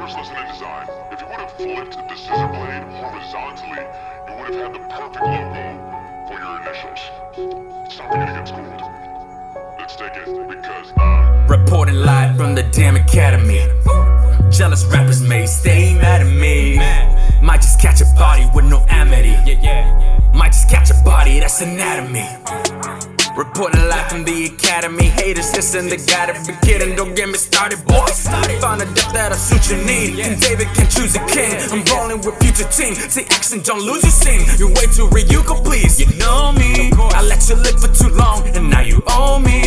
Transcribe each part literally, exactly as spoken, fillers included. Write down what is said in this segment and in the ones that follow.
personalized in the design. If you would have flipped the scissor blade horizontally, you would have had the perfect logo for your initials. Stop it, it's cool. Let's take it, because I'm... Reporting live from the damn academy. Jealous rappers may stay mad at me. Might just catch a body with no amity. Might just catch a body, that's anatomy. Reporting live from the academy. Haters hissing, they gotta be kidding. Don't get me started, boys. Find a depth that'll suit your need. King David can choose a king. I'm rolling with future team. Take action, don't lose your sing. You're way too Ryuko, please. You know me. I let you live for too long, and now you owe me.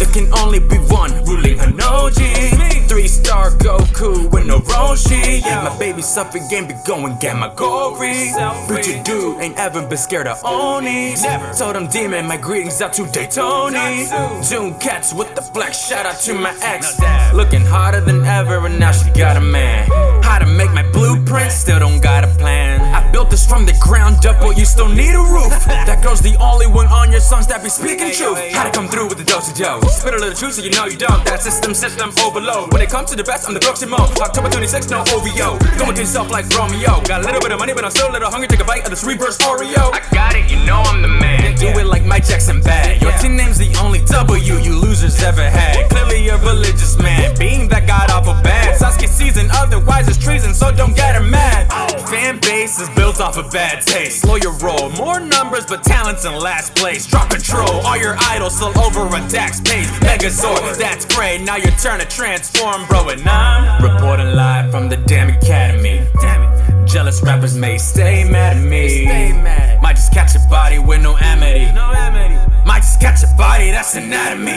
There can only be one ruling an O G. Three-star Goku with no Roshi. My baby's up again, be going gamagori. Preacher dude ain't ever been scared of onis. Told them demon, my greetings out to De'Tony. June cats with the flex, shout out to my ex. Looking harder than ever and now she got a man. How to make my blueprint, still don't got a plan. I built this from the ground up, but you still need a roof. That girl's the only one on your songs that be speaking truth. How to come through with the do-to-do. Spit a little truth so you know you don't. That system, system overload. When it comes to the best, I'm the Brooks and Mo. October twenty-sixth, no O V O. Going to yourself like Romeo. Got a little bit of money, but I'm still a little hungry. Take a bite of this reverse Oreo. I got it, you know I'm the man. Do it like Mike Jackson bad. Your team name's the only W you losers ever had. Clearly a religious man, being that god awful bad. Satsuki season, otherwise it's treason, so don't get her mad. Fan base is built off of bad taste. Slow your roll, more numbers but talent's in last place. Drop control, all your idols still over a tax pace. Mega Zord, that's great, now your turn to transform, bro. And I'm reporting live from the damn academy. Jealous rappers may stay mad at me. Might just catch a body with no amity. Might just catch a body, that's anatomy.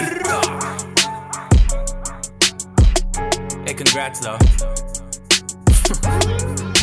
Hey, congrats though.